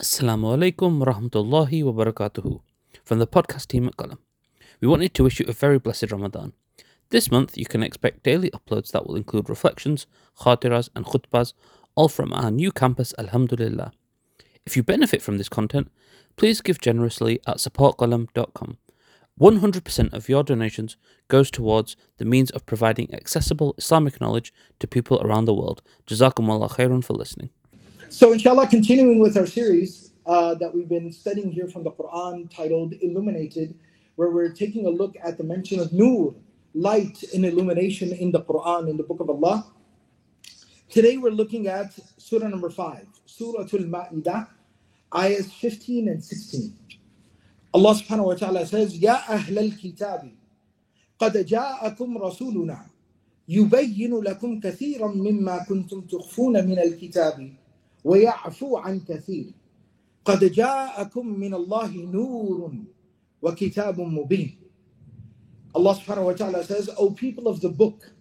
Assalamu alaikum warahmatullahi wabarakatuhu from the podcast team at Qalam. We wanted to wish you a very blessed Ramadan. This month you can expect daily uploads that will include reflections, khatiras and khutbahs, all from our new campus, alhamdulillah. If you benefit from this content, please give generously at supportqalam.com. 100% of your donations goes towards the means of providing accessible Islamic knowledge to people around the world. Jazakumullah khairan for listening. So inshallah, continuing with our series that we've been studying here from the Quran titled Illuminated, where we're taking a look at the mention of Nur, light and illumination in the Quran, in the Book of Allah. Today we're looking at Surah number 5, Surah Al-Ma'idah, ayahs 15 and 16. Allah subhanahu wa ta'ala says, Ya ahlal kitabi, qad ja'akum rasuluna, yubayyinu lakum kathiran mimma kuntum tukhfuna min al-kitabi. ويعفو عن كثير قد جاءكم من الله نور وكتاب مبين. Allah subhanahu wa ta'ala says, O people of the book.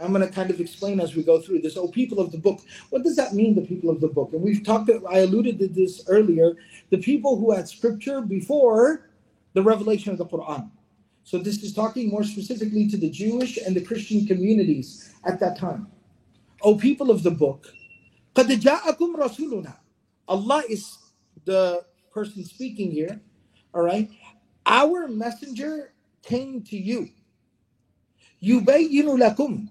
I'm going to kind of explain as we go through this. O people of the book. What does that mean, the people of the book? And we've talked, I alluded to this earlier, the people who had scripture before the revelation of the Quran. So this is talking more specifically to the Jewish and the Christian communities at that time. O people of the book. قَدْ جَاءَكُمْ رَسُولُنَا. Allah is the person speaking here, all right? Our messenger came to you. يُبَيِّنُ لَكُمْ.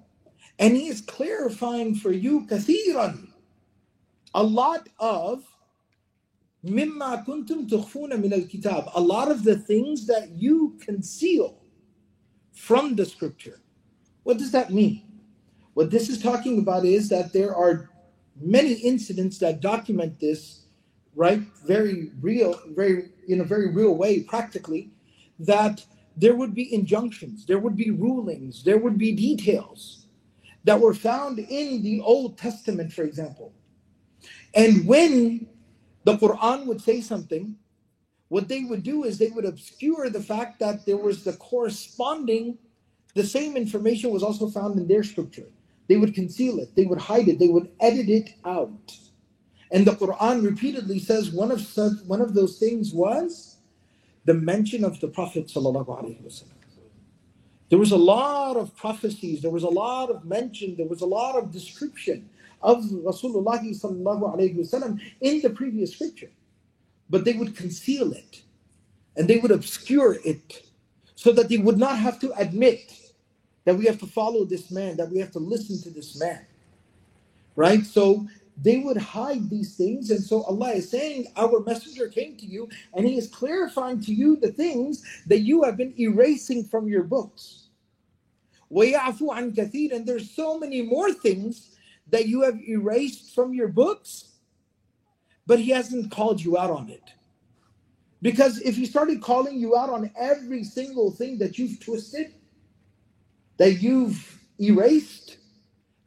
And he is clarifying for you كَثِيرًا, a lot of مِمَّا كُنْتُمْ تُخْفُونَ مِنَ الْكِتَابِ, a lot of the things that you conceal from the scripture. What does that mean? What this is talking about is that there are many incidents that document this, right, in a very real way, practically, that there would be injunctions, there would be rulings, there would be details that were found in the Old Testament, for example. And when the Quran would say something, what they would do is they would obscure the fact that there was the corresponding, the same information was also found in their scripture. They would conceal it, they would hide it, they would edit it out. And the Quran repeatedly says one of those things was the mention of the Prophet ﷺ. There was a lot of prophecies, there was a lot of mention, there was a lot of description of Rasulullah ﷺ in the previous scripture. But they would conceal it and they would obscure it so that they would not have to admit that we have to follow this man, that we have to listen to this man, right? So they would hide these things. And so Allah is saying, our messenger came to you and he is clarifying to you the things that you have been erasing from your books. وَيَعْفُوا عَنْ كَثِيرٍ. And there's so many more things that you have erased from your books, but he hasn't called you out on it. Because if he started calling you out on every single thing that you've twisted, that you've erased,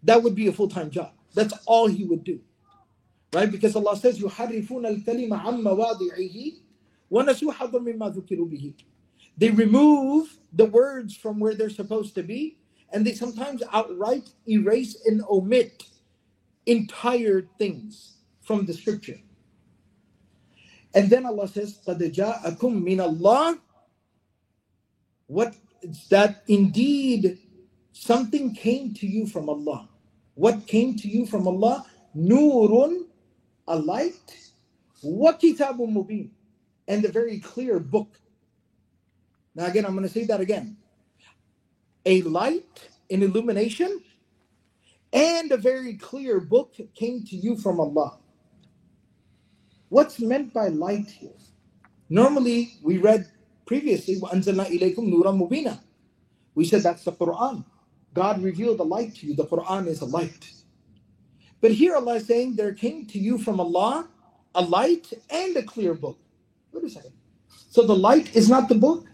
that would be a full-time job. That's all he would do, right? Because Allah says, يُحَرِّفُونَ الْكَلِمَ عَمَّ وَاضِعِهِ وَنَسُوا حَظًّا مِمَّا ذُكِرُوا بِهِ. They remove the words from where they're supposed to be, and they sometimes outright erase and omit entire things from the scripture. And then Allah says, قَدْ جَاءَكُم مِّنَ اللَّهِ. What? It's that indeed something came to you from Allah. What came to you from Allah? Nurun, a light, wa kitabun mubin, and a very clear book. Now again, I'm going to say that again. A light, an illumination, and a very clear book came to you from Allah. What's meant by light here? Normally, we read previously, وَأَنزَلْنَا إِلَيْكُمْ نُورًا مُبِينًا. We said that's the Quran. God revealed the light to you. The Quran is a light. But here Allah is saying there came to you from Allah a light and a clear book. Wait a second. So the light is not the book?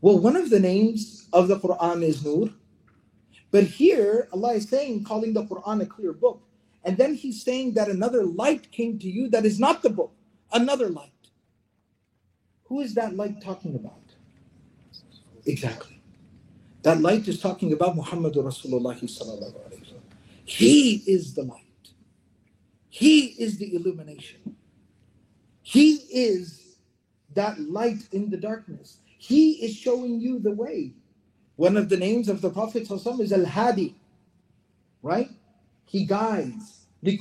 Well, one of the names of the Quran is Nur. But here Allah is saying, calling the Quran a clear book. And then he's saying that another light came to you that is not the book. Another light. Who is that light talking about? Exactly. That light is talking about Muhammad Rasulullah. He is the light. He is the illumination. He is that light in the darkness. He is showing you the way. One of the names of the Prophet is Al Hadi, right? He guides. There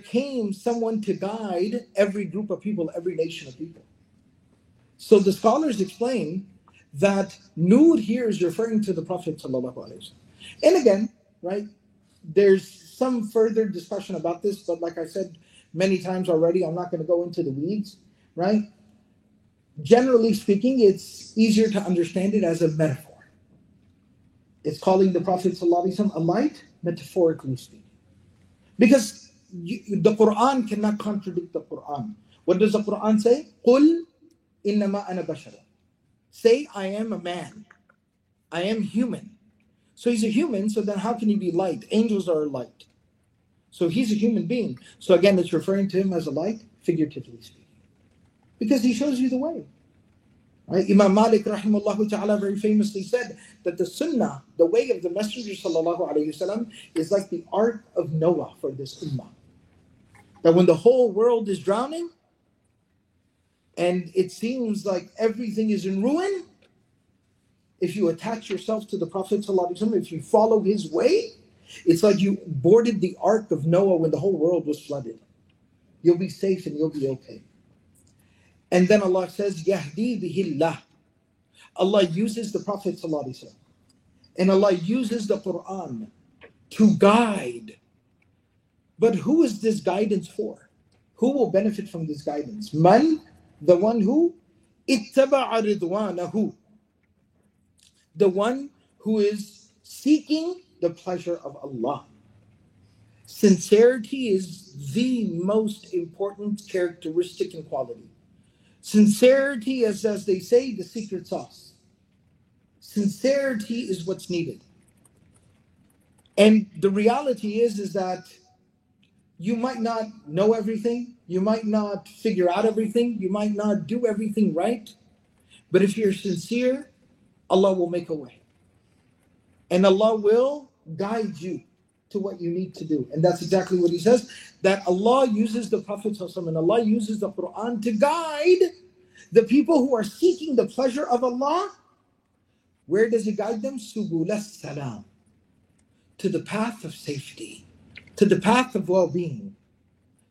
came someone to guide every group of people, every nation of people. So the scholars explain that Nur here is referring to the Prophet. And again, right, there's some further discussion about this, but like I said many times already, I'm not going to go into the weeds, right? Generally speaking, it's easier to understand it as a metaphor. It's calling the Prophet ﷺ a light, metaphorically speaking. Because the Quran cannot contradict the Quran. What does the Quran say? قُلْ إِنَّمَا أَنَا بَشَرٌ. Say, I am a man. I am human. So he's a human, so then how can he be light? Angels are light. So he's a human being. So again, it's referring to him as a light, figuratively speaking. Because he shows you the way. Right? Imam Malik rahimahullah ta'ala very famously said that the sunnah, the way of the Messenger sallallahu alayhi wasallam, is like the ark of Noah for this ummah. That when the whole world is drowning and it seems like everything is in ruin, if you attach yourself to the Prophet sallallahu alayhi wasallam, if you follow his way, it's like you boarded the ark of Noah when the whole world was flooded. You'll be safe and you'll be okay. And then Allah says, Yahdi bihillah. Allah uses the Prophet ﷺ and Allah uses the Quran to guide. But who is this guidance for? Who will benefit from this guidance? Man, the one who ittaba'a ridwanahu, the one who is seeking the pleasure of Allah. Sincerity is the most important characteristic and quality. Sincerity is, as they say, the secret sauce. Sincerity is what's needed. And the reality is that you might not know everything. You might not figure out everything. You might not do everything right. But if you're sincere, Allah will make a way. And Allah will guide you to what you need to do. And that's exactly what he says, that Allah uses the Prophet ﷺ and Allah uses the Quran to guide the people who are seeking the pleasure of Allah. Where does he guide them? Subul as-salam, to the path of safety, to the path of well-being,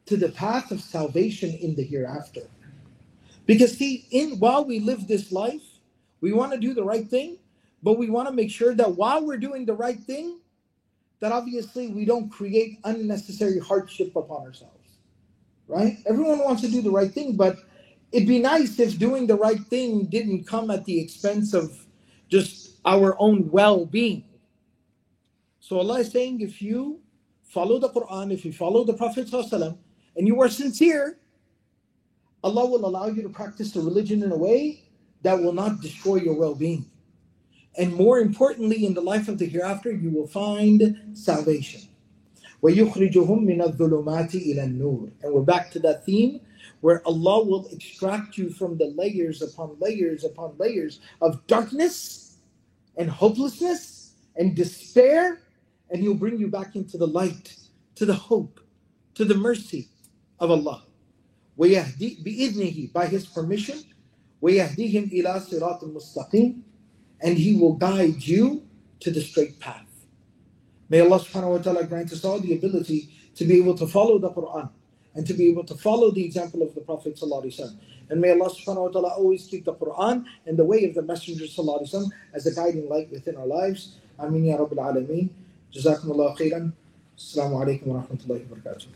to the path of salvation in the hereafter. Because see, while we live this life, we want to do the right thing, but we want to make sure that while we're doing the right thing, that obviously we don't create unnecessary hardship upon ourselves, right? Everyone wants to do the right thing, but it'd be nice if doing the right thing didn't come at the expense of just our own well-being. So Allah is saying, if you follow the Quran, if you follow the Prophet ﷺ, and you are sincere, Allah will allow you to practice the religion in a way that will not destroy your well-being. And more importantly, in the life of the hereafter, you will find salvation. وَيُخْرِجُهُمْ مِنَ الظُّلُمَاتِ إِلَى النُّورِ. And we're back to that theme where Allah will extract you from the layers upon layers upon layers of darkness and hopelessness and despair, and he'll bring you back into the light, to the hope, to the mercy of Allah. وَيَهْدِي بِإِذْنِهِ, by his permission, وَيَهْدِيهِمْ إِلَى صِرَاطٍ مُسْتَقِيمٍ. And he will guide you to the straight path. May Allah subhanahu wa ta'ala grant us all the ability to be able to follow the Quran and to be able to follow the example of the Prophet sallallahu alaihi wasallam. And may Allah subhanahu wa ta'ala always keep the Quran and the way of the Messenger sallallahu alaihi wasallam as a guiding light within our lives. Ameen ya Rabbil Alameen. Jazakumullahu khairan. Assalamu alaikum wa rahmatullahi wa barakatuh.